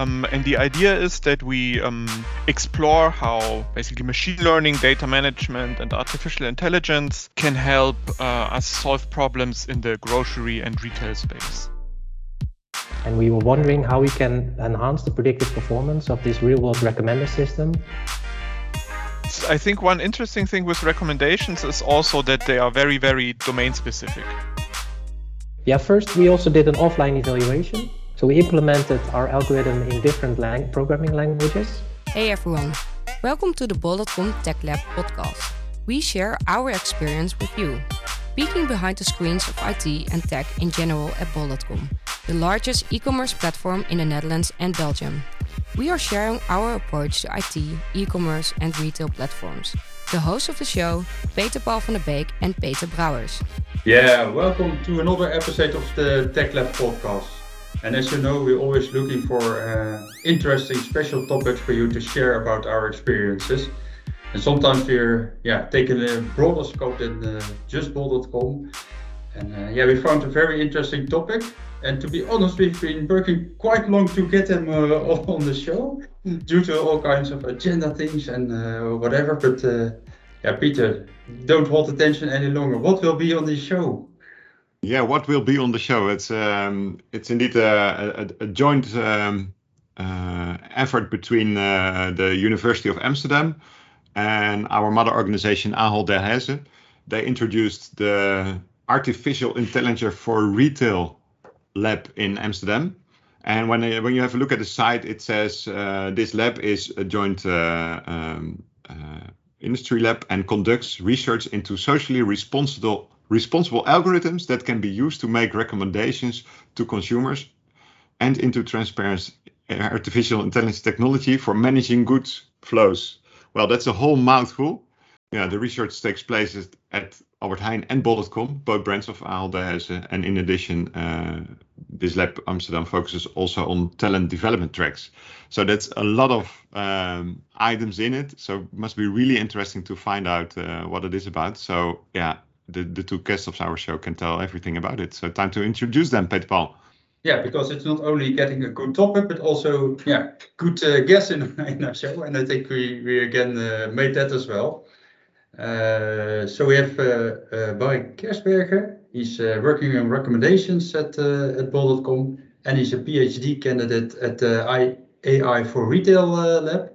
And the idea is that we explore how basically machine learning, data management, and artificial intelligence can help us solve problems in the grocery and retail space. And we were wondering how we can enhance the predictive performance of this real-world recommender system. I think one interesting thing with recommendations is also that they are very, very domain-specific. Yeah, first we also did an offline evaluation. So we implemented our algorithm in different programming languages. Hey everyone, welcome to the Bol.com Tech Lab podcast. We share our experience with you, peeking behind the screens of IT and tech in general at Bol.com, the largest e-commerce platform in the Netherlands and Belgium. We are sharing our approach to IT, e-commerce and retail platforms. The hosts of the show, Peter Paul van der Beek and Peter Brouwers. Yeah, welcome to another episode of the Tech Lab podcast. And as you know, we're always looking for interesting special topics for you to share about our experiences. And sometimes we're taking a broader scope than just Bol.com. And we found a very interesting topic. And to be honest, we've been working quite long to get them on the show due to all kinds of agenda things and whatever. But Peter, don't hold attention any longer. What will be on the show? Yeah, what will be on the show? It's indeed a joint effort between the University of Amsterdam and our mother organization Ahold Delhaize. They introduced the Artificial Intelligence for Retail Lab in Amsterdam, and when you have a look at the site, it says this lab is a joint industry lab and conducts research into socially responsible algorithms that can be used to make recommendations to consumers and into transparent artificial intelligence technology for managing goods flows. Well, that's a whole mouthful. Yeah, the research takes place at Albert Heijn and Bol.com, both brands of Ahold Delhaize, and in addition, this lab Amsterdam focuses also on talent development tracks. So that's a lot of items in it. So it must be really interesting to find out what it is about. So the two guests of our show can tell everything about it. So time to introduce them, Peter Paul. Yeah, because it's not only getting a good topic, but also good guests in our show, and I think we again made that as well. So we have Barrie Kersbergen. He's working on recommendations at Bol.com, and he's a PhD candidate at the AI for Retail Lab.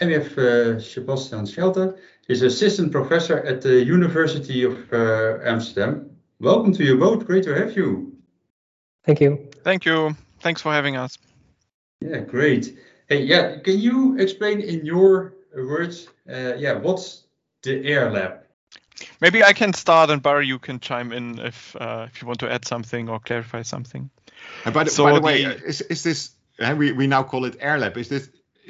And we have Sebastian Schelter. He's assistant professor at the University of Amsterdam. Welcome to you both. Great to have you. Thank you. Thank you. Thanks for having us. Yeah, great. Hey, can you explain in your words, what's the Air Lab? Maybe I can start, and Barrie, you can chime in if you want to add something or clarify something. And by the way, is this? We now call it Air Lab. Is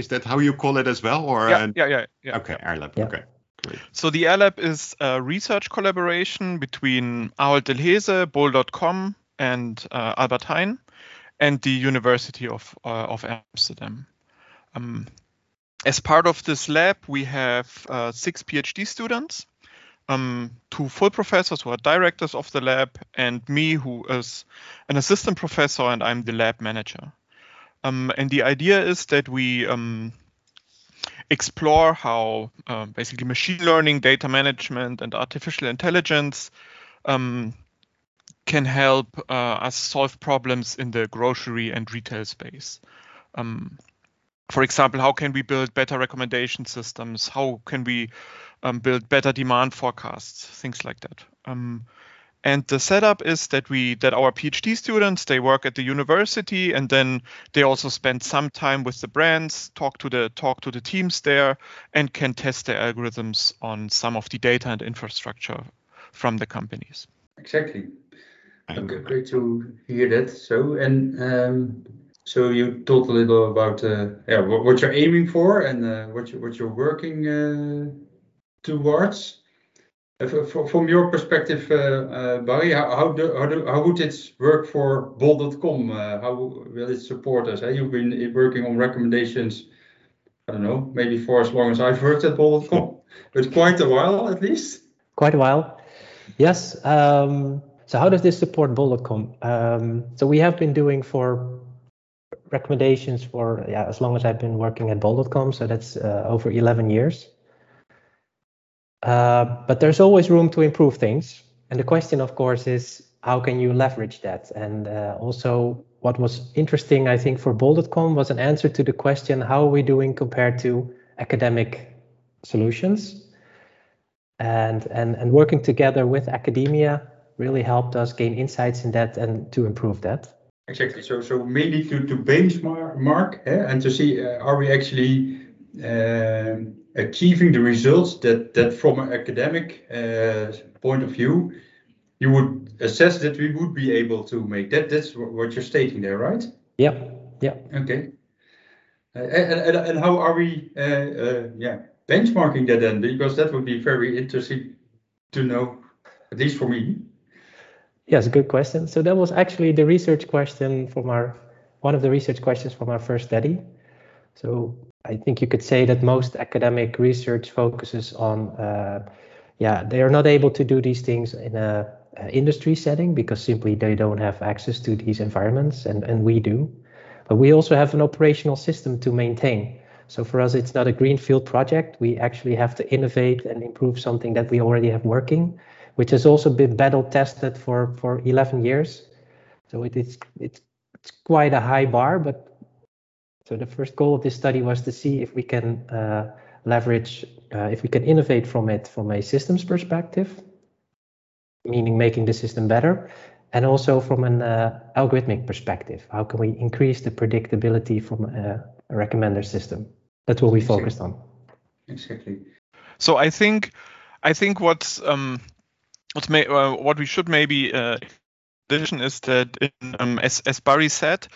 that how you call it as well? Or Okay, Air Lab. Yeah. Okay, great. So the Air Lab is a research collaboration between Ahold Delhaize, Bol.com, and Albert Heijn, and the University of Amsterdam. As part of this lab, we have 6 PhD students, 2 full professors who are directors of the lab, and me, who is an assistant professor, and I'm the lab manager. And the idea is that we explore how basically machine learning, data management, and artificial intelligence can help us solve problems in the grocery and retail space. For example, how can we build better recommendation systems? How can we build better demand forecasts? Things like that. And the setup is that our PhD students, they work at the university, and then they also spend some time with the brands, talk to the teams there, and can test their algorithms on some of the data and infrastructure from the companies. Exactly. Okay, great to hear that. So So you talked a little about what you're aiming for and what you're working towards. From your perspective, Barrie, how would it work for Bol.com? How will it support us? You've been working on recommendations, I don't know, maybe for as long as I've worked at Bol.com, but quite a while at least. Quite a while, yes. So how does this support Bol.com? So we have been doing for recommendations for as long as I've been working at Bol.com, so that's over 11 years. But there's always room to improve things. And the question, of course, is how can you leverage that? And also what was interesting, I think, for Bol.com was an answer to the question, how are we doing compared to academic solutions? And working together with academia really helped us gain insights in that and to improve that. Exactly. So mainly to benchmark and to see are we actually achieving the results that from an academic point of view, you would assess that we would be able to make that. That's what you're stating there, right? Yeah. Okay. And how are we benchmarking that then? Because that would be very interesting to know, at least for me. Yes, good question. So that was actually the research question from one of the research questions from our first study. So I think you could say that most academic research focuses on, they are not able to do these things in an industry setting because simply they don't have access to these environments, and we do. But we also have an operational system to maintain. So for us, it's not a greenfield project. We actually have to innovate and improve something that we already have working, which has also been battle tested for 11 years. So it's quite a high bar, but so the first goal of this study was to see if we can leverage, if we can innovate from it from a systems perspective, meaning making the system better, and also from an algorithmic perspective. How can we increase the predictability from a recommender system? That's what we focused on. Exactly. So I think what we should maybe addition is that, as Barrie said,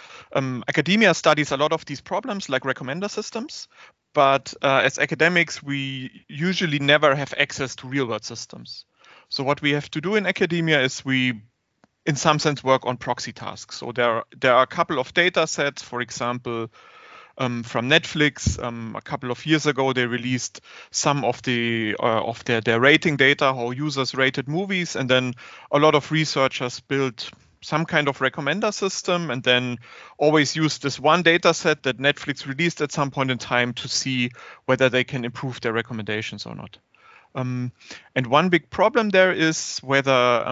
academia studies a lot of these problems like recommender systems, but as academics, we usually never have access to real-world systems. So what we have to do in academia is we, in some sense, work on proxy tasks. So there are a couple of data sets, for example, from Netflix, a couple of years ago, they released some of the of their rating data, how users rated movies, and then a lot of researchers built some kind of recommender system, and then always used this one data set that Netflix released at some point in time to see whether they can improve their recommendations or not. And one big problem there is whether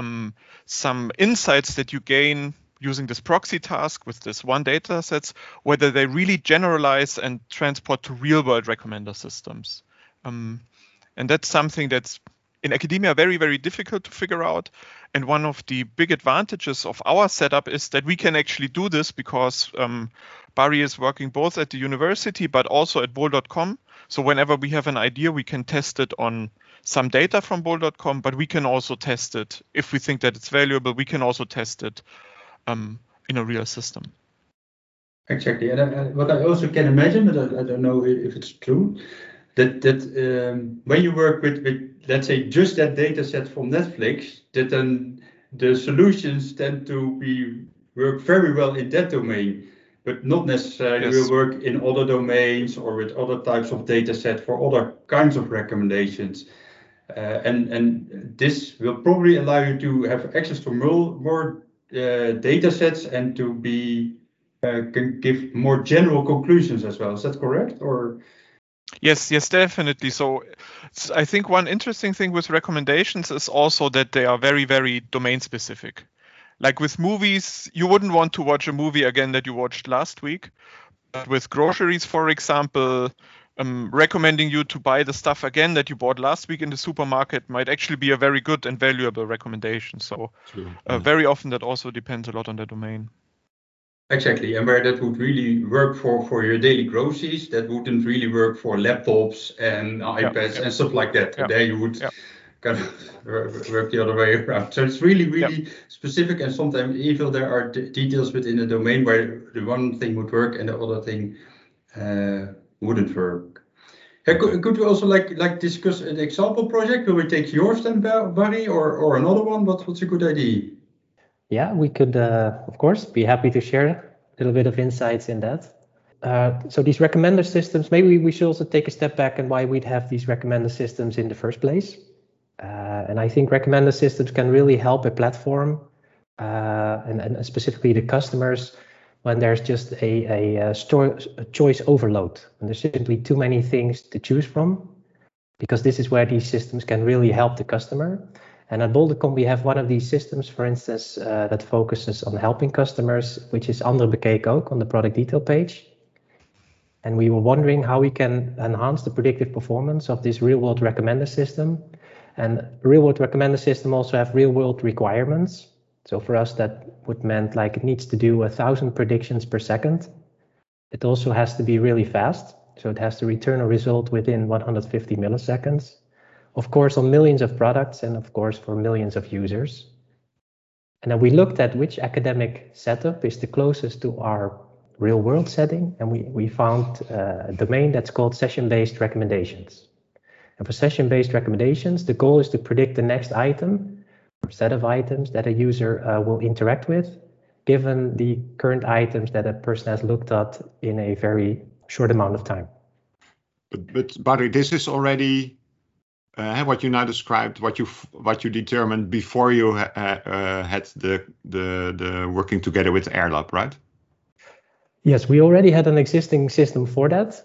some insights that you gain using this proxy task with this one data sets, whether they really generalize and transport to real world recommender systems. And that's something that's in academia very, very difficult to figure out. And one of the big advantages of our setup is that we can actually do this because Barrie is working both at the university, but also at Bol.com. So whenever we have an idea, we can test it on some data from Bol.com, but we can also test it. If we think that it's valuable, we can also test it in a real system. Exactly, and what I also can imagine, but I don't know if it's true, that when you work with let's say just that data set from Netflix, that then the solutions tend to work very well in that domain, but not necessarily will work in other domains or with other types of data set for other kinds of recommendations. And this will probably allow you to have access to more data sets and to be can give more general conclusions as well. Is that correct? Or yes, definitely. So I think one interesting thing with recommendations is also that they are very, very domain specific. Like with movies, you wouldn't want to watch a movie again that you watched last week. But with groceries, for example, recommending you to buy the stuff again that you bought last week in the supermarket might actually be a very good and valuable recommendation. So very often that also depends a lot on the domain. Exactly, and where that would really work for your daily groceries, that wouldn't really work for laptops and iPads and stuff like that. Yeah. There you would kind of work the other way around. So it's really, really specific, and sometimes even there are details within the domain where the one thing would work and the other thing wouldn't work. Yeah, could we also like discuss an example project? Will we take yours then, Barrie, or another one? What's a good idea? Yeah, we could, of course, be happy to share a little bit of insights in that. So these recommender systems, maybe we should also take a step back and why we'd have these recommender systems in the first place. And I think recommender systems can really help a platform and specifically the customers when there's just a choice overload, and there's simply too many things to choose from, because this is where these systems can really help the customer. And at Bol.com, we have one of these systems, for instance, that focuses on helping customers, which is Andere bekeken ook, on the product detail page. And we were wondering how we can enhance the predictive performance of this real-world recommender system. And real-world recommender system also have real-world requirements. So for us, that would meant like it needs to do 1,000 predictions per second. It also has to be really fast. So it has to return a result within 150 milliseconds. Of course, on millions of products, and of course, for millions of users. And then we looked at which academic setup is the closest to our real world setting, and we found a domain that's called session-based recommendations. And for session-based recommendations, the goal is to predict the next item or set of items that a user will interact with, given the current items that a person has looked at in a very short amount of time. But Barrie, this is already what you now described, what you determined before you had the working together with AirLab, right? Yes, we already had an existing system for that.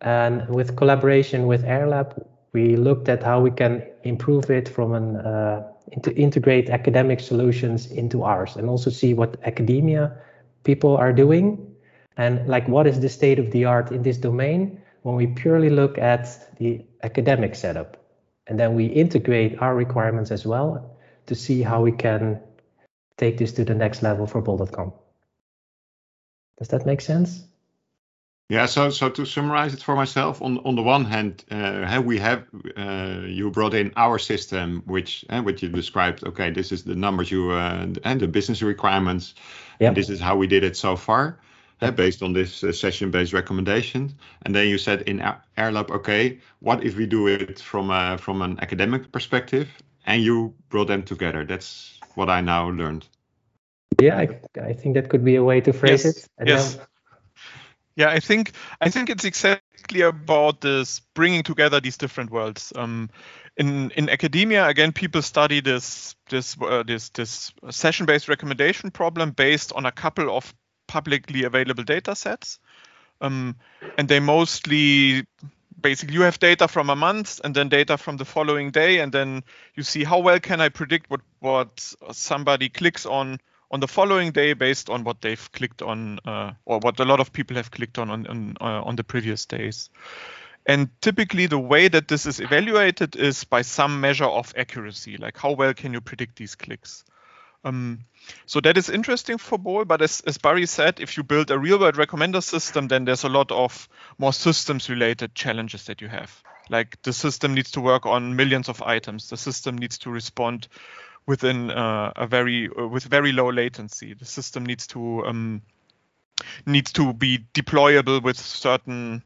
And with collaboration with AirLab, we looked at how we can improve it from to integrate academic solutions into ours, and also see what academia people are doing. And like, what is the state of the art in this domain when we purely look at the academic setup? And then we integrate our requirements as well to see how we can take this to the next level for Bol.com. Does that make sense? Yeah. So to summarize it for myself, on the one hand, we have you brought in our system, which you described. Okay, this is the numbers and the business requirements. Yep. And this is how we did it so far, based on this session-based recommendation. And then you said in AirLab, okay, what if we do it from an academic perspective? And you brought them together. That's what I now learned. Yeah, I think that could be a way to phrase it. Yes. Yeah, I think it's exactly about this bringing together these different worlds. In academia, again, people study this session-based recommendation problem based on a couple of publicly available data sets, and they mostly. Basically, you have data from a month and then data from the following day, and then you see how well can I predict what somebody clicks on the following day based on what they've clicked on or what a lot of people have clicked on the previous days. And typically, the way that this is evaluated is by some measure of accuracy, like how well can you predict these clicks. So that is interesting for Bol, but as Barrie said, if you build a real-world recommender system, then there's a lot of more systems-related challenges that you have. Like the system needs to work on millions of items. The system needs to respond within with very low latency. The system needs to be deployable with certain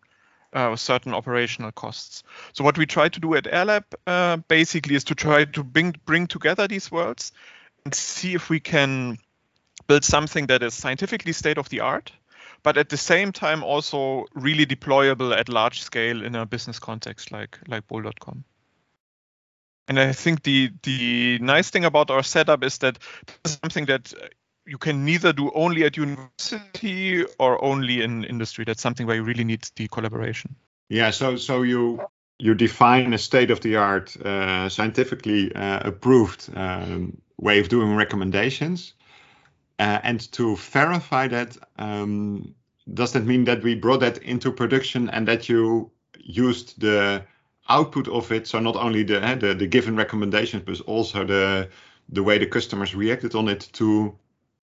operational costs. So what we try to do at AirLab basically is to try to bring together these worlds and see if we can build something that is scientifically state-of-the-art, but at the same time also really deployable at large scale in a business context like Bol.com. And I think the nice thing about our setup is that it's something that you can neither do only at university or only in industry. That's something where you really need the collaboration. Yeah, so you define a state-of-the-art, scientifically approved way of doing recommendations, and to verify that, does that mean that we brought that into production and that you used the output of it? So not only the given recommendations, but also the way the customers reacted on it to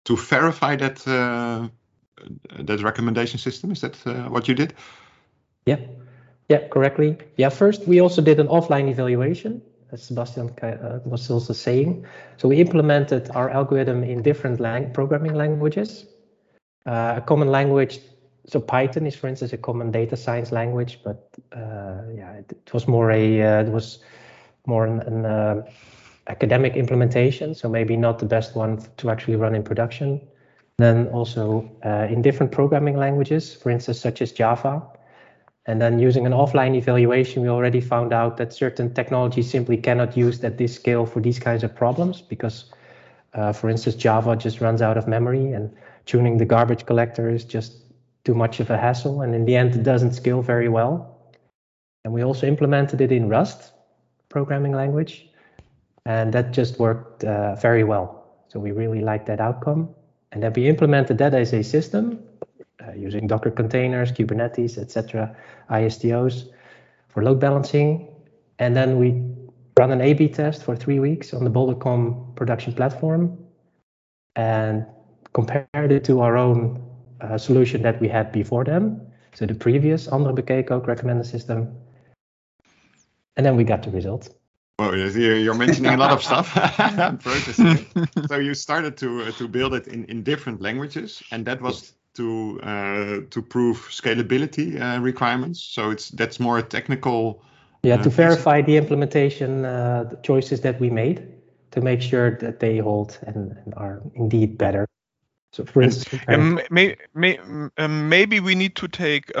verify that that recommendation system. Is that what you did? Yeah, correctly. Yeah, first we also did an offline evaluation, as Sebastian was also saying. So we implemented our algorithm in different programming languages. A common language, so Python is, for instance, a common data science language, but it was more an academic implementation, so maybe not the best one to actually run in production. Then also in different programming languages, for instance, such as Java. And then using an offline evaluation, we already found out that certain technologies simply cannot use at this scale for these kinds of problems because, for instance, Java just runs out of memory, and tuning the garbage collector is just too much of a hassle, and in the end, it doesn't scale very well. And we also implemented it in Rust programming language, and that just worked very well. So we really liked that outcome. And then we implemented that as a system using Docker containers, Kubernetes, etc., ISTOs for load balancing. And then we run an A/B test for 3 weeks on the Bol.com production platform and compared it to our own solution that we had before them. So the previous Andere bekeken ook recommender system. And then we got the results. Well, you're mentioning a lot of stuff. I'm processing it. So you started to build it in different languages, and that was to prove scalability requirements. So that's more a technical. Yeah, to verify the implementation the choices that we made to make sure that they hold and are indeed better. So, for instance, maybe we need to take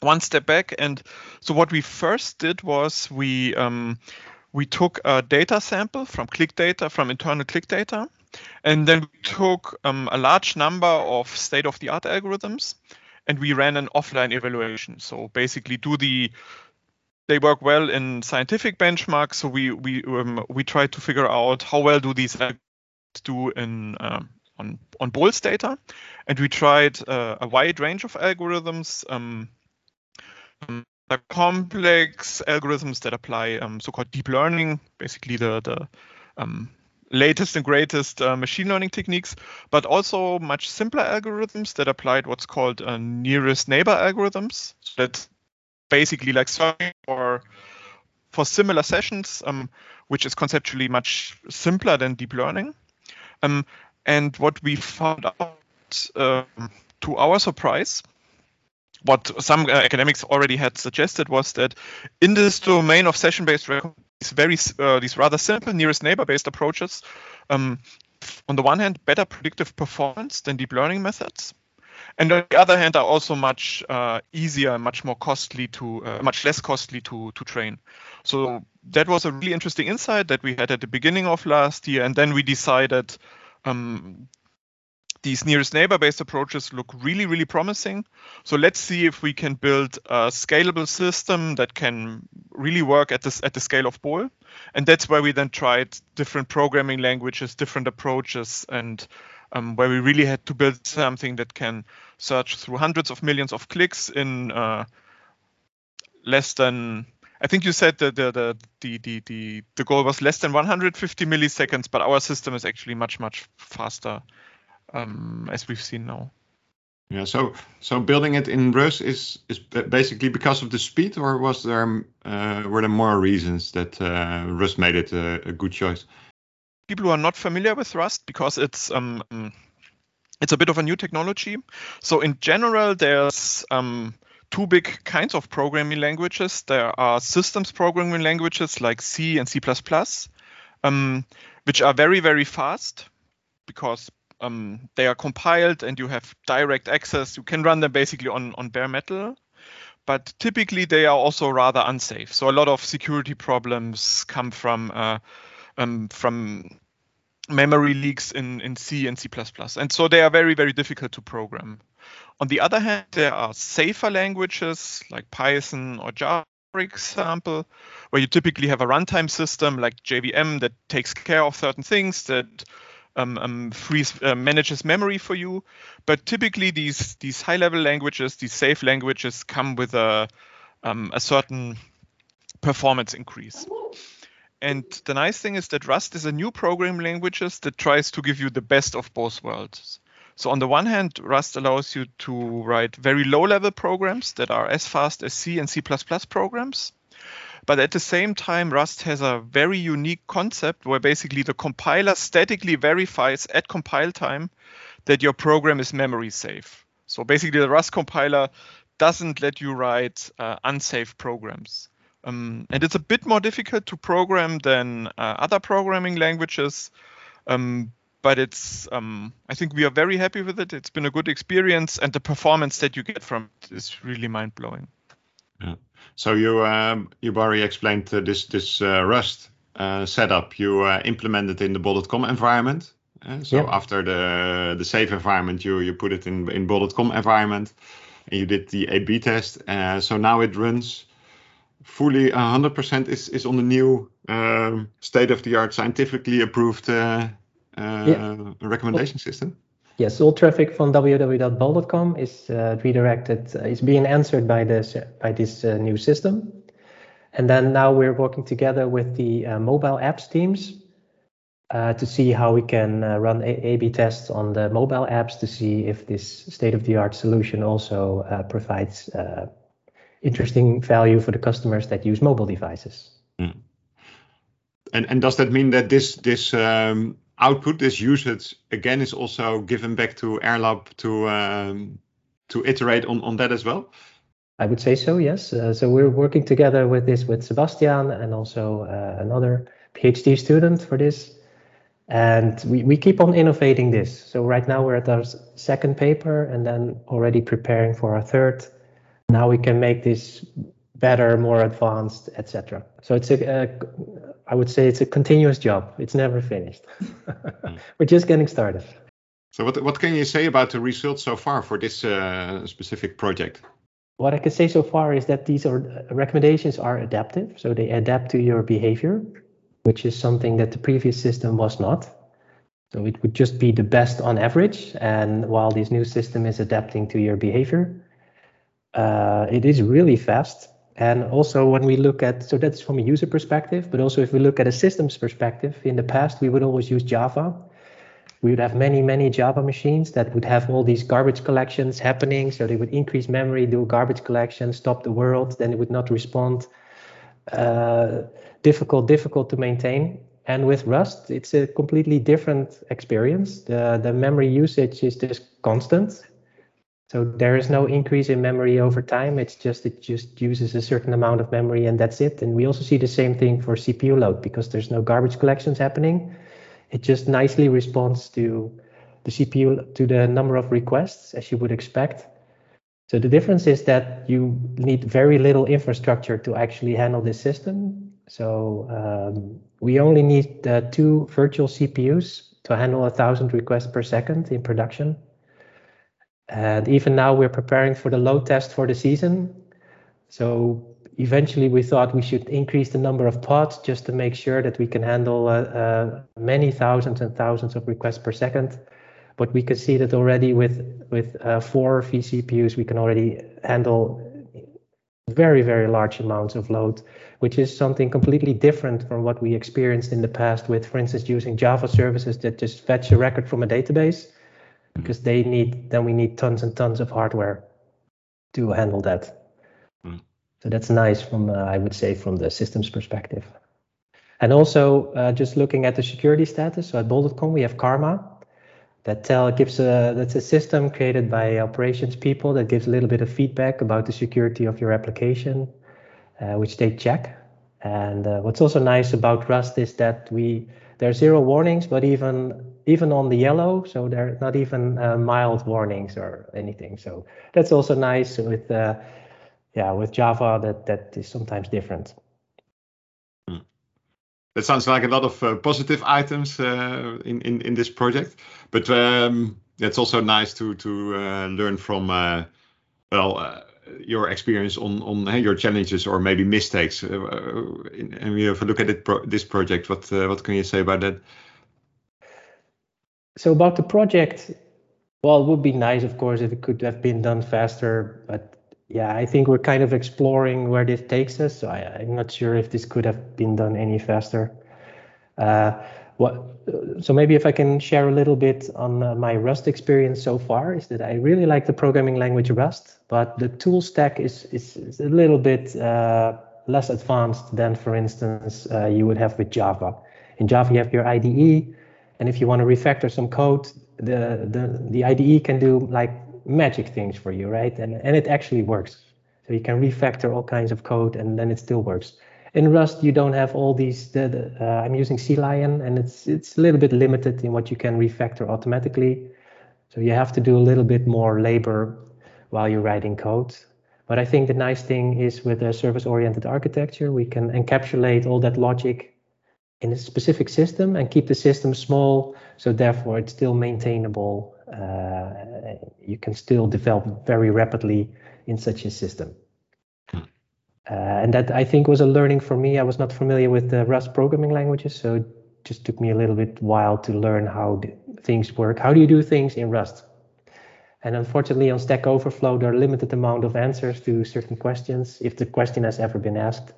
one step back. And so, what we first did was we took a data sample from click data, from internal click data, and then we took a large number of state-of-the-art algorithms, and we ran an offline evaluation. So basically, they work well in scientific benchmarks. So we try to figure out how well do these do in on Bol's data, and we tried a wide range of algorithms. The complex algorithms that apply so-called deep learning, basically the latest and greatest machine learning techniques, but also much simpler algorithms that applied what's called nearest neighbor algorithms. So that's basically like searching for similar sessions, which is conceptually much simpler than deep learning. And what we found out, to our surprise, what some academics already had suggested was that in this domain of session-based these rather simple nearest neighbor-based approaches, on the one hand, better predictive performance than deep learning methods, and on the other hand, are also much easier and much less costly to train. So that was a really interesting insight that we had at the beginning of last year, and then we decided these nearest neighbor-based approaches look really, really promising. So let's see if we can build a scalable system that can really work at the scale of Bol. And that's where we then tried different programming languages, different approaches, and where we really had to build something that can search through hundreds of millions of clicks in less than, I think you said that the goal was less than 150 milliseconds, but our system is actually much, much faster, as we've seen now. Yeah. So building it in Rust is basically because of the speed, or were there more reasons that Rust made it a good choice? People who are not familiar with Rust, because it's a bit of a new technology. So in general, there's two big kinds of programming languages. There are systems programming languages like C and C++, which are very, very fast because they are compiled and you have direct access. You can run them basically on bare metal, but typically they are also rather unsafe. So a lot of security problems come from memory leaks in C and C++. And so they are very, very difficult to program. On the other hand, there are safer languages like Python or Java, for example, where you typically have a runtime system like JVM that takes care of certain things, that manages memory for you. But typically these high-level languages, these safe languages, come with a certain performance increase. And the nice thing is that Rust is a new programming language that tries to give you the best of both worlds. So on the one hand, Rust allows you to write very low-level programs that are as fast as C and C++ programs. But at the same time, Rust has a very unique concept where basically the compiler statically verifies at compile time that your program is memory safe. So basically, the Rust compiler doesn't let you write unsafe programs. And it's a bit more difficult to program than other programming languages. But it's, I think we are very happy with it. It's been a good experience, and the performance that you get from it is really mind blowing. Yeah. So you already explained this Rust setup. You implemented in the Bol.com environment. So after the safe environment, you put it in Bol.com environment, and you did the A/B test. So now it runs fully 100% is on the new state-of-the-art, scientifically approved recommendation system. Yes, all traffic from www.bol.com is redirected. Is being answered by this new system, and then now we're working together with the mobile apps teams to see how we can run A/B tests on the mobile apps to see if this state-of-the-art solution also provides interesting value for the customers that use mobile devices. Mm. And does that mean that this output, this usage, again, is also given back to AirLab to iterate on that as well? I would say so, yes. So we're working together with Sebastian and also another PhD student for this. And we keep on innovating this. So right now we're at our second paper and then already preparing for our third. Now we can make this better, more advanced, etc. So it's I would say it's a continuous job. It's never finished. We're just getting started. So what can you say about the results so far for this specific project? What I can say so far is that these recommendations are adaptive. So they adapt to your behavior, which is something that the previous system was not. So it would just be the best on average. And while this new system is adapting to your behavior, it is really fast. And also when we look at, so that's from a user perspective, but also if we look at a systems perspective, in the past, we would always use Java. We would have many, many Java machines that would have all these garbage collections happening. So they would increase memory, do garbage collection, stop the world, then it would not respond. Difficult to maintain. And with Rust, it's a completely different experience. The memory usage is just constant. So there is no increase in memory over time. It's just it just uses a certain amount of memory and that's it. And we also see the same thing for CPU load because there's no garbage collections happening. It just nicely responds to the CPU to the number of requests as you would expect. So the difference is that you need very little infrastructure to actually handle this system. So we only need 2 virtual CPUs to handle 1,000 requests per second in production. And even now we're preparing for the load test for the season. So eventually we thought we should increase the number of pods just to make sure that we can handle many thousands and thousands of requests per second. But we can see that already with 4 vCPUs, we can already handle very, very large amounts of load, which is something completely different from what we experienced in the past with, for instance, using Java services that just fetch a record from a database. Because we need tons and tons of hardware to handle that. Mm. So that's nice from the systems perspective. And also just looking at the security status. So at Bol.com we have Karma, that's a system created by operations people that gives a little bit of feedback about the security of your application, which they check. And what's also nice about Rust is that there are 0 warnings, but even on the yellow, so they're not even mild warnings or anything. So that's also nice with Java, that is sometimes different. Hmm. That sounds like a lot of positive items in this project, but it's also nice to learn from your experience on your challenges or maybe mistakes. And we have a look at this project. What can you say about that? So about the project, well, it would be nice, of course, if it could have been done faster. But yeah, I think we're kind of exploring where this takes us. So I'm not sure if this could have been done any faster. So maybe if I can share a little bit on my Rust experience so far, is that I really like the programming language Rust, but the tool stack is a little bit less advanced than, for instance, you would have with Java. In Java, you have your IDE. And if you want to refactor some code, the IDE can do like magic things for you, right? And it actually works. So you can refactor all kinds of code and then it still works. In Rust, you don't have all these, I'm using CLion and it's a little bit limited in what you can refactor automatically. So you have to do a little bit more labor while you're writing code. But I think the nice thing is with a service-oriented architecture, we can encapsulate all that logic in a specific system and keep the system small, so therefore it's still maintainable. You can still develop very rapidly in such a system. And that, I think, was a learning for me. I was not familiar with the Rust programming languages, so it just took me a little bit while to learn how things work. How do you do things in Rust? And unfortunately, on Stack Overflow, there are a limited amount of answers to certain questions, if the question has ever been asked.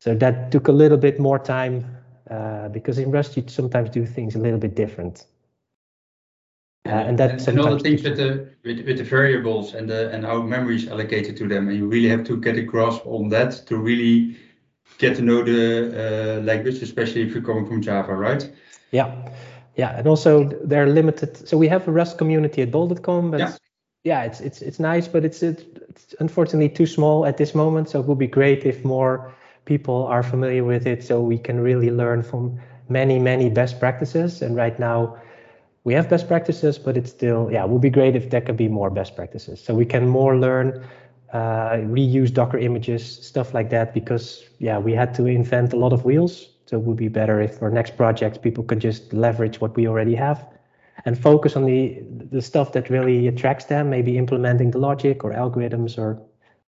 So that took a little bit more time, because in Rust, you sometimes do things a little bit different. And all the things with the variables and how memory is allocated to them, and you really have to get a grasp on that to really get to know the language, especially if you're coming from Java, right? Yeah, yeah, and also they're limited. So we have a Rust community at Bol.com, but yeah, it's nice, but it's unfortunately too small at this moment. So it would be great if more people are familiar with it, so we can really learn from many best practices. And right now, we have best practices, but it's still, yeah, it would be great if there could be more best practices. So we can more learn, reuse Docker images, stuff like that, because, yeah, we had to invent a lot of wheels. So it would be better if for next projects, people could just leverage what we already have and focus on the stuff that really attracts them, maybe implementing the logic or algorithms or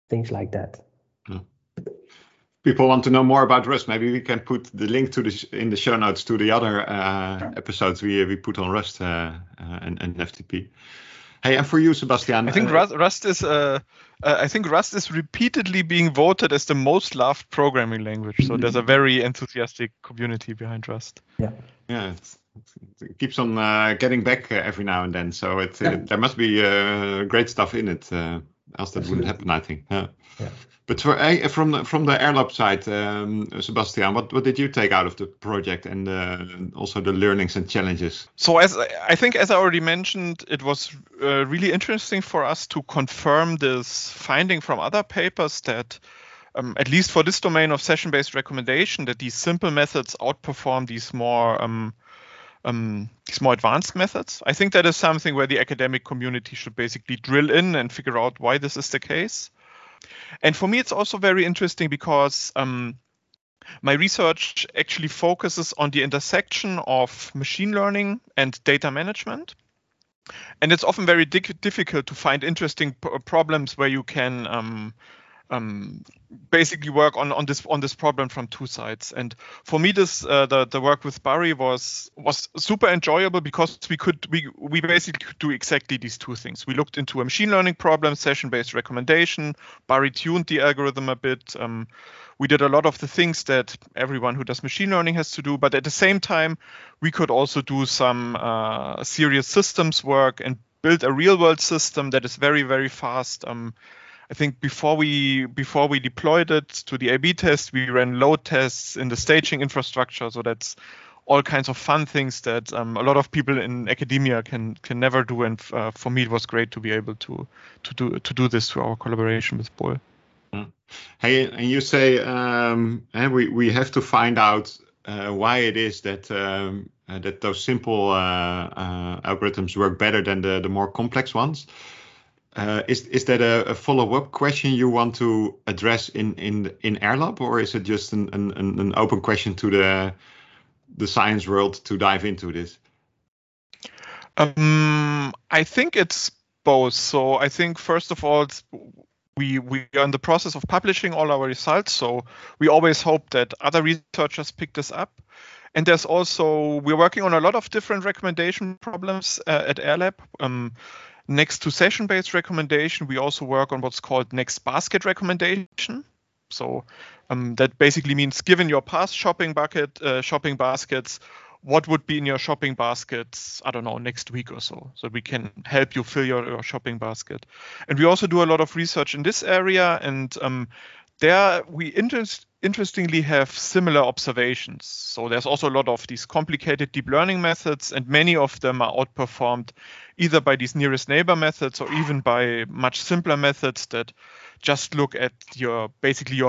things like that. Yeah. People want to know more about Rust, maybe we can put the link to this in the show notes to the other episodes we put on Rust and FTP. Hey, and for you, Sebastian, I think Rust is repeatedly being voted as the most loved programming language. So there's a very enthusiastic community behind Rust. Yeah, yeah, it keeps on getting back every now and then. So there must be great stuff in it. Else that wouldn't happen, I think. Yeah. Yeah. But from the AirLab side, Sebastian, what did you take out of the project and also the learnings and challenges? So as I already mentioned, it was really interesting for us to confirm this finding from other papers that, at least for this domain of session-based recommendation, that these simple methods outperform these more advanced methods. I think that is something where the academic community should basically drill in and figure out why this is the case. And for me, it's also very interesting because my research actually focuses on the intersection of machine learning and data management. And it's often very difficult to find interesting problems where you can basically work on this problem from two sides. And for me, this the work with Barrie was super enjoyable because we basically could do exactly these two things. We looked into a machine learning problem, session-based recommendation. Barrie tuned the algorithm a bit. We did a lot of the things that everyone who does machine learning has to do. But at the same time, we could also do some serious systems work and build a real-world system that is very, very fast. I think before we deployed it to the A/B test, we ran load tests in the staging infrastructure. So that's all kinds of fun things that a lot of people in academia can never do. And for me, it was great to be able to do this through our collaboration with Bol. Hey, and you say we have to find out why it is that that those simple algorithms work better than the more complex ones. Is that a follow-up question you want to address in AirLab, or is it just an open question to the science world to dive into this? I think it's both. So I think first of all, we are in the process of publishing all our results, so we always hope that other researchers pick this up. And there's also, we're working on a lot of different recommendation problems at AirLab. Next to session-based recommendation, we also work on what's called next basket recommendation. So that basically means, given your past shopping baskets, what would be in your shopping baskets, I don't know, next week or so, so we can help you fill your shopping basket. And we also do a lot of research in this area, and there we interestingly have similar observations. So there's also a lot of these complicated deep learning methods, and many of them are outperformed either by these nearest neighbor methods or even by much simpler methods that just look at your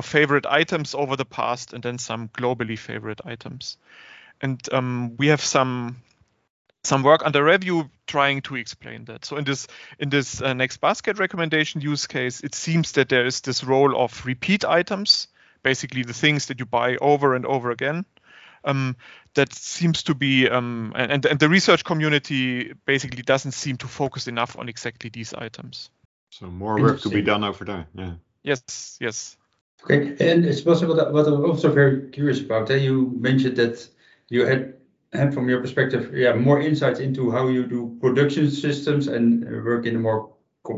favorite items over the past and then some globally favorite items. And we have some work under review trying to explain that. So in this next basket recommendation use case, it seems that there is this role of repeat items, basically the things that you buy over and over again, that seems to be, and the research community basically doesn't seem to focus enough on exactly these items. So more work to be done over there. Yeah. Yes. Yes. Okay, and it's possible that what I'm also very curious about. You mentioned that you had from your perspective, more insights into how you do production systems and work in a more,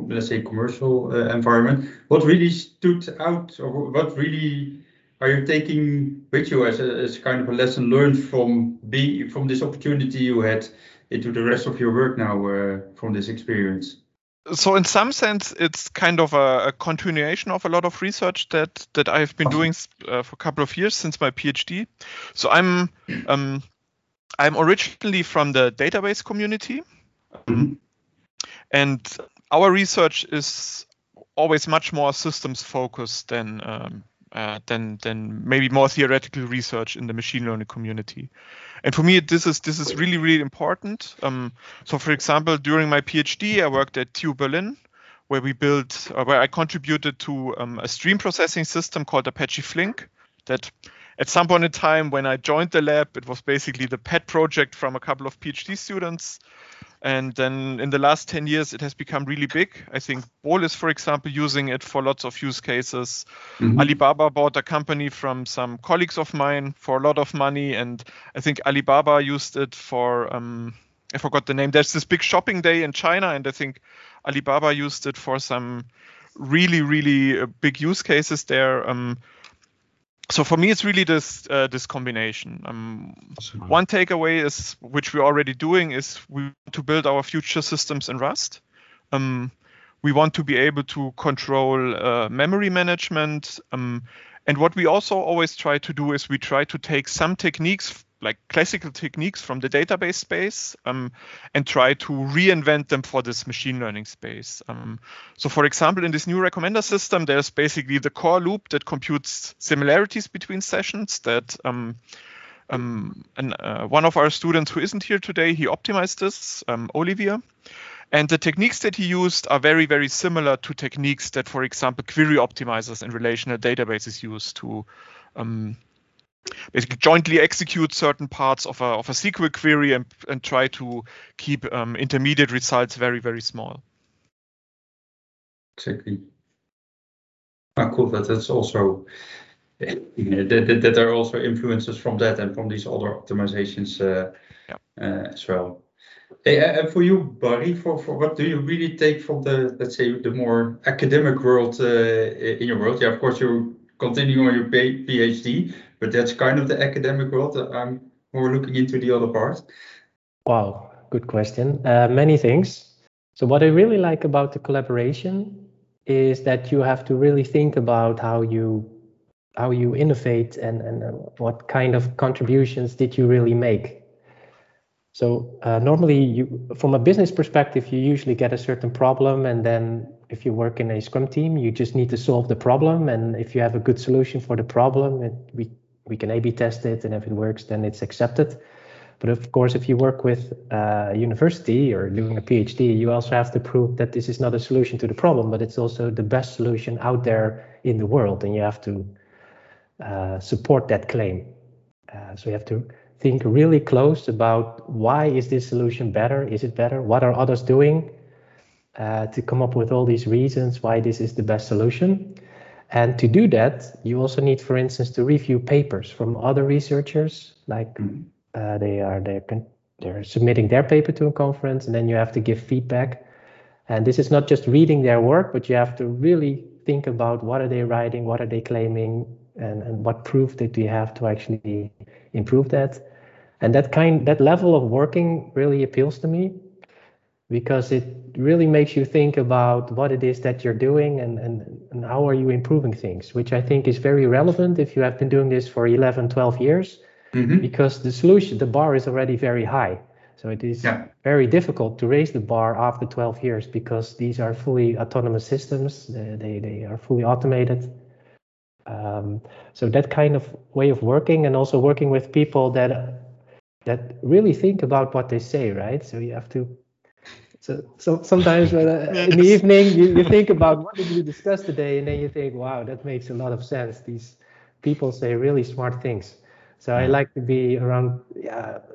let's say, commercial environment. What really stood out, or what really are you taking with you as kind of a lesson learned from this opportunity you had into the rest of your work now from this experience? So in some sense, it's kind of a continuation of a lot of research that I've been doing for a couple of years since my PhD. So I'm originally from the database community, and our research is always much more systems focused than maybe more theoretical research in the machine learning community. And for me, this is really, really important. So for example, during my PhD, I worked at TU Berlin, where we built, where I contributed to a stream processing system called Apache Flink that at some point in time when I joined the lab, it was basically the pet project from a couple of PhD students. And then in the last 10 years, it has become really big. I think Bol is, for example, using it for lots of use cases. Mm-hmm. Alibaba bought a company from some colleagues of mine for a lot of money. And I think Alibaba used it for, I forgot the name. There's this big shopping day in China. And I think Alibaba used it for some really, really big use cases there. So for me, it's really this combination. One takeaway is, which we're already doing, is we want to build our future systems in Rust. We want to be able to control memory management. And what we also always try to do is we try to take some techniques, like classical techniques from the database space, and try to reinvent them for this machine learning space. So for example, in this new recommender system, there's basically the core loop that computes similarities between sessions that one of our students who isn't here today, he optimized this, Olivier. And the techniques that he used are very, very similar to techniques that, for example, query optimizers in relational databases use to basically jointly execute certain parts of a SQL query and try to keep intermediate results very, very small. Exactly. Ah, cool. That's also that there are also influences from that and from these other optimizations as well. And for you, Barrie, for what do you really take from the, let's say, the more academic world in your world? Yeah, of course, you continue on your PhD, but that's kind of the academic world. I'm more looking into the other part. Wow, good question. Many things. So what I really like about the collaboration is that you have to really think about how you innovate and what kind of contributions did you really make. So normally, from a business perspective, you usually get a certain problem, and then if you work in a Scrum team, you just need to solve the problem. And if you have a good solution for the problem, we can A/B test it, and if it works, then it's accepted. But of course, if you work with a university or doing a PhD, you also have to prove that this is not a solution to the problem, but it's also the best solution out there in the world, and you have to support that claim. So you have to think really close about why is this solution better? Is it better? What are others doing? To come up with all these reasons why this is the best solution. And to do that, you also need, for instance, to review papers from other researchers, like they're submitting their paper to a conference, and then you have to give feedback. And this is not just reading their work, but you have to really think about what are they writing, what are they claiming, and what proof that we have to actually improve that. And that level of working really appeals to me, because it really makes you think about what it is that you're doing and how are you improving things, which I think is very relevant if you have been doing this for 11, 12 years, because the bar is already very high. So it is very difficult to raise the bar after 12 years because these are fully autonomous systems. They are fully automated. So that kind of way of working, and also working with people that really think about what they say, right? So you have to... So sometimes when, in the evening, you think about what did you discuss today, and then you think, wow, that makes a lot of sense. These people say really smart things. So I like to be around,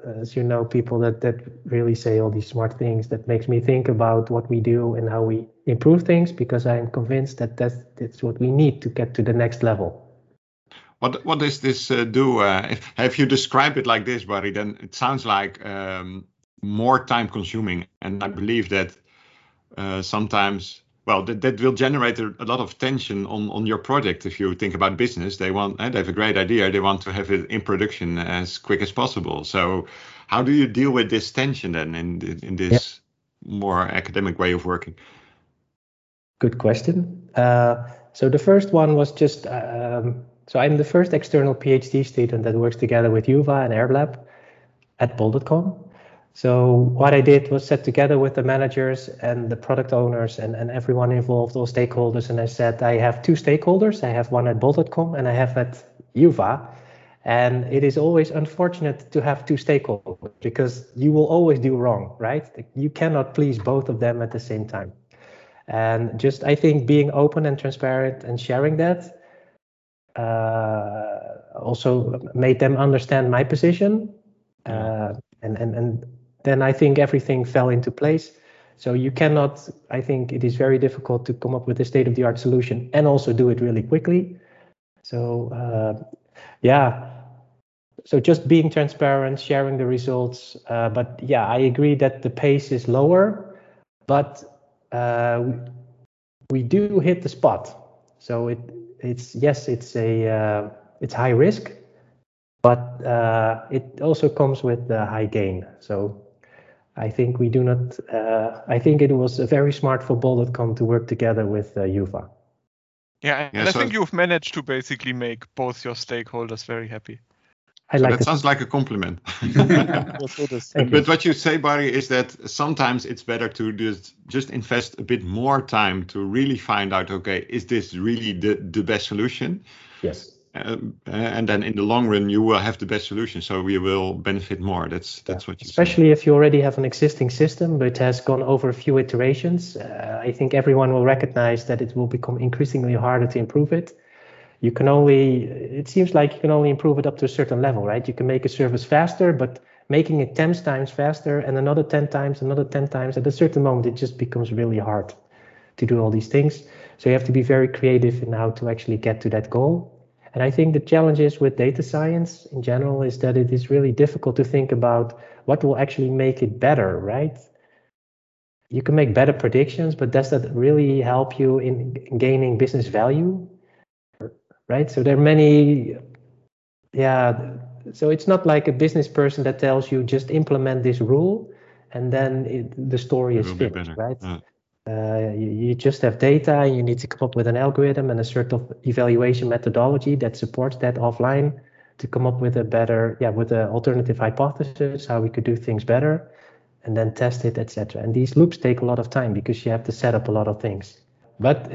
as you know, people that really say all these smart things. That makes me think about what we do and how we improve things, because I'm convinced that that's what we need to get to the next level. What does this do? If you describe it like this, Barrie, then it sounds like more time consuming. And I believe that sometimes... Well, that will generate a lot of tension on your project. If you think about business, they have a great idea. They want to have it in production as quick as possible. So how do you deal with this tension then in this more academic way of working? Good question. So the first one was just, so I'm the first external PhD student that works together with UVA and AirLab at Bol.com. So what I did was sat together with the managers and the product owners and everyone involved, all stakeholders. And I said, I have two stakeholders. I have one at Bol.com and I have at UVA. And it is always unfortunate to have two stakeholders because you will always do wrong, right? You cannot please both of them at the same time. And just, I think, being open and transparent and sharing that also made them understand my position. And then I think everything fell into place. So you cannot, I think it is very difficult to come up with a state-of-the-art solution and also do it really quickly. So, So just being transparent, sharing the results. But yeah, I agree that the pace is lower, but we do hit the spot. So it's high risk, but it also comes with a high gain. So I think we do not. I think it was very smart for Bol.com to work together with UVA. Yeah, and I think you've managed to basically make both your stakeholders very happy. That sounds like a compliment. Yes, it is. But what you say, Barrie, is that sometimes it's better to just invest a bit more time to really find out, okay, is this really the best solution? Yes. And then in the long run, you will have the best solution, so we will benefit more. That's what you especially say. If you already have an existing system, but has gone over a few iterations. I think everyone will recognize that it will become increasingly harder to improve it. It seems like you can only improve it up to a certain level, right? You can make a service faster, but making it 10 times faster and another 10 times, at a certain moment, it just becomes really hard to do all these things. So you have to be very creative in how to actually get to that goal. And I think the challenges with data science in general is that it is really difficult to think about what will actually make it better, right? You can make better predictions, but does that really help you in gaining business value, right? So there are many, so it's not like a business person that tells you just implement this rule and then the story is finished, right? Yeah. You just have data and you need to come up with an algorithm and a sort of evaluation methodology that supports that offline to come up with a better, with an alternative hypothesis, how we could do things better and then test it, etc. And these loops take a lot of time because you have to set up a lot of things. But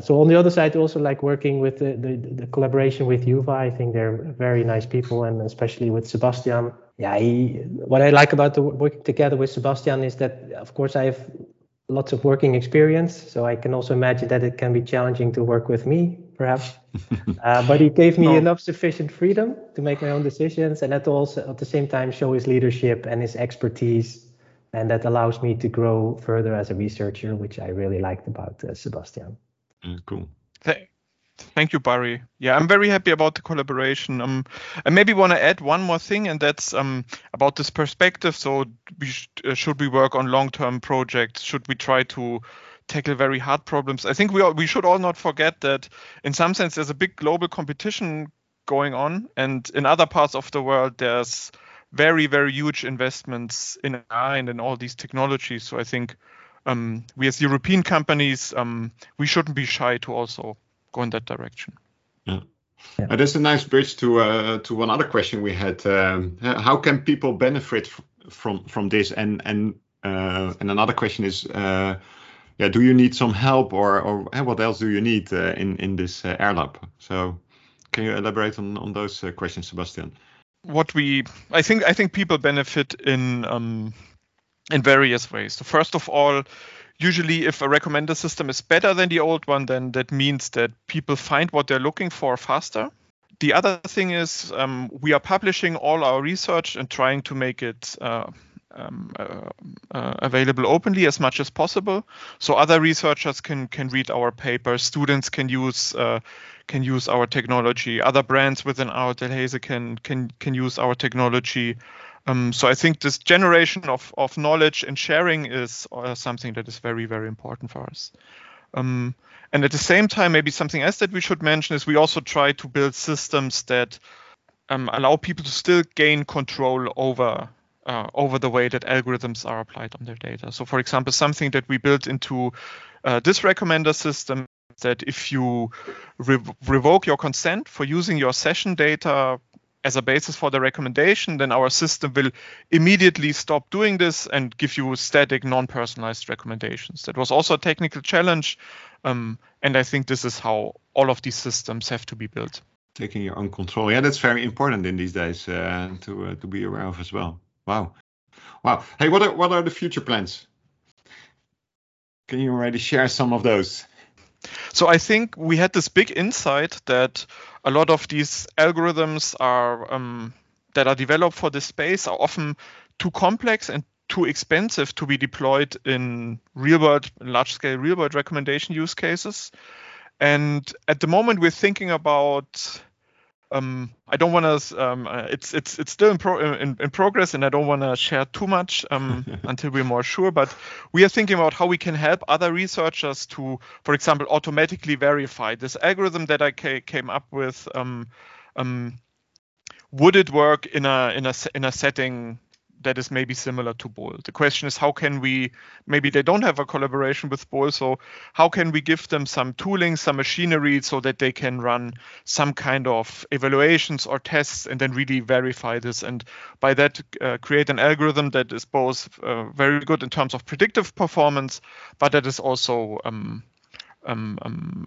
so on the other side, also like working with the collaboration with UVA, I think they're very nice people, and especially with Sebastian. Yeah, what I like about working together with Sebastian is that, of course, I have lots of working experience, so I can also imagine that it can be challenging to work with me, perhaps. But he gave me enough sufficient freedom to make my own decisions, and that also at the same time show his leadership and his expertise, and that allows me to grow further as a researcher, which I really liked about Sebastian. Cool. Thank you, Barrie. Yeah, I'm very happy about the collaboration. I maybe want to add one more thing, and that's about this perspective. So should we work on long-term projects? Should we try to tackle very hard problems? I think we should all not forget that in some sense there's a big global competition going on, and in other parts of the world there's very, very huge investments in AI and in all these technologies. So I think we as European companies, we shouldn't be shy to also go in that direction. Yeah. That's a nice bridge to one other question we had. How can people benefit from this? And another question is, do you need some help or what else do you need in this AirLab? So, can you elaborate on those questions, Sebastian? I think people benefit in various ways. So first of all, usually if a recommender system is better than the old one, then that means that people find what they're looking for faster. The other thing is we are publishing all our research and trying to make it available openly as much as possible, so other researchers can read our papers. Students can use our technology. Other brands within Ahold Delhaize can use our technology. So I think this generation of knowledge and sharing is something that is very, very important for us. And at the same time, maybe something else that we should mention is we also try to build systems that allow people to still gain control over the way that algorithms are applied on their data. So, for example, something that we built into this recommender system, that if you revoke your consent for using your session data as a basis for the recommendation, then our system will immediately stop doing this and give you static, non-personalized recommendations. That was also a technical challenge, and I think this is how all of these systems have to be built. Taking your own control. Yeah, that's very important in these days to be aware of as well. Wow. Hey, what are the future plans? Can you already share some of those? So I think we had this big insight that a lot of these algorithms that are developed for this space are often too complex and too expensive to be deployed in large-scale real-world recommendation use cases. And at the moment, we're thinking about I don't want to. It's still in progress, and I don't want to share too much until we're more sure. But we are thinking about how we can help other researchers to, for example, automatically verify this algorithm that I came up with. Would it work in a setting that is maybe similar to Bol? The question is, how can we, maybe they don't have a collaboration with Bol, so how can we give them some tooling, some machinery, so that they can run some kind of evaluations or tests and then really verify this, and by that create an algorithm that is both very good in terms of predictive performance, but that is also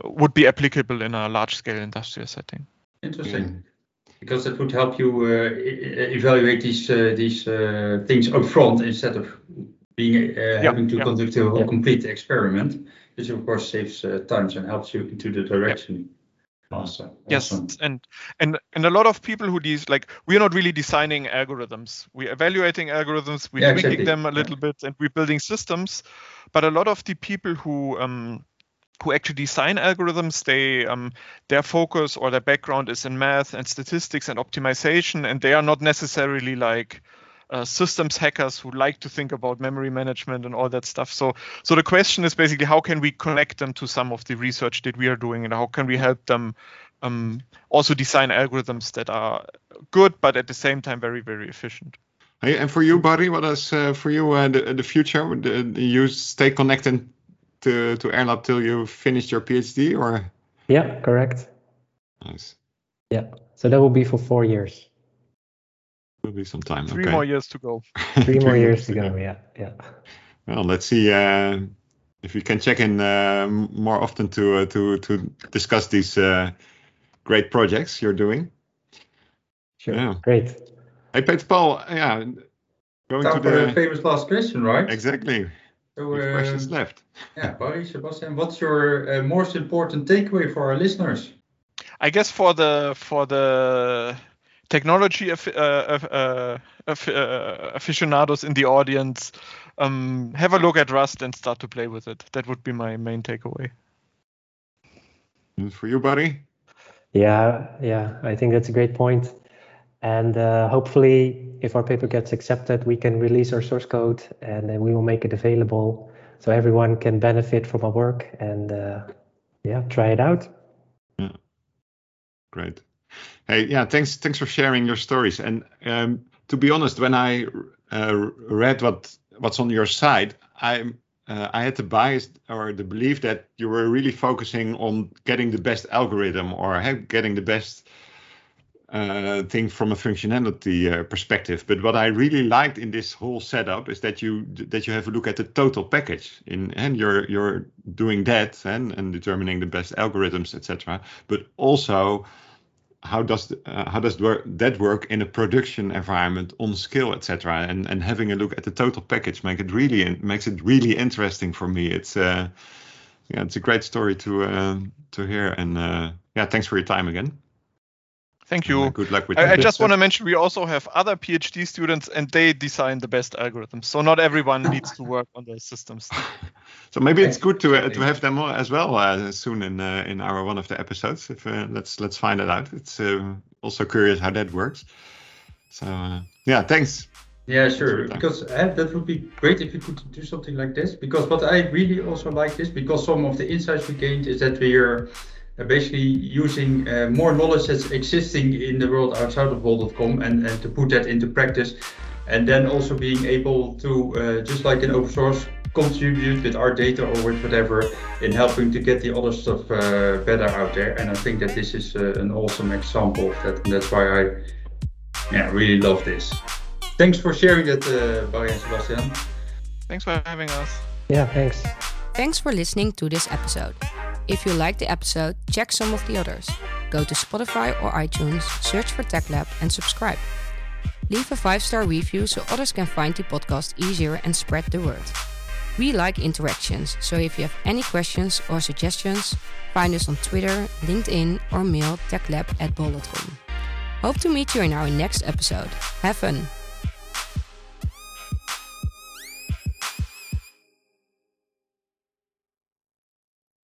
would be applicable in a large-scale industrial setting. Interesting. Mm. Because that would help you evaluate these things up front instead of being having to conduct a whole complete experiment, which of course saves time and helps you into the direction. Yep. Awesome. Yes, and a lot of people who we're not really designing algorithms. We're evaluating algorithms, we're tweaking them a little bit, and we're building systems. But a lot of the people who actually design algorithms, they their focus or their background is in math and statistics and optimization, and they are not necessarily systems hackers who like to think about memory management and all that stuff. So the question is basically, how can we connect them to some of the research that we are doing, and how can we help them also design algorithms that are good, but at the same time very, very efficient. Hey, and for you, Barrie, what is for you the future? You stay connected to AirLab till you finished your PhD, or? Yeah, correct. Nice. Yeah, so that will be for 4 years. Will be some time. Three more years to go. Three more years to go. Yeah. Well, let's see if we can check in more often to discuss these great projects you're doing. Sure. Yeah. Great. Hey, Peter Paul. Yeah. Going to the famous last question, right? Exactly. So, questions left. Yeah, Barrie, Sebastian, what's your most important takeaway for our listeners? I guess for the technology aficionados in the audience, have a look at Rust and start to play with it. That would be my main takeaway. And for you, Barrie? Yeah, I think that's a great point. And hopefully, if our paper gets accepted, we can release our source code, and then we will make it available so everyone can benefit from our work and try it out. Yeah, great. Hey, yeah, thanks for sharing your stories. And to be honest, when I read what's on your site, I had the bias or the belief that you were really focusing on getting the best algorithm or getting the best thing from a functionality perspective, but what I really liked in this whole setup is that you have a look at the total package, and you're doing that and determining the best algorithms, etc. But also, how does that work in a production environment on scale, etc. And having a look at the total package makes it really interesting for me. It's it's a great story to hear, and thanks for your time again. Thank you. Good luck with that. I just want to mention we also have other PhD students, and they design the best algorithms. So not everyone needs to work on those systems. So maybe it's good to have them as well soon in our one of the episodes. If let's find it out. It's also curious how that works. So yeah, thanks. Yeah, sure. Because that would be great if you could do something like this. Because what I really also like this, because some of the insights we gained is that we are basically using more knowledge that's existing in the world outside of Bol.com and to put that into practice. And then also being able to, just like in open source, contribute with our data or with whatever in helping to get the other stuff better out there. And I think that this is an awesome example of that. And that's why I really love this. Thanks for sharing that, Barrie and Sebastian. Thanks for having us. Yeah, thanks. Thanks for listening to this episode. If you like the episode, check some of the others. Go to Spotify or iTunes, search for TechLab and subscribe. Leave a 5-star review so others can find the podcast easier and spread the word. We like interactions, so if you have any questions or suggestions, find us on Twitter, LinkedIn or mail techlab@bol.com. Hope to meet you in our next episode. Have fun!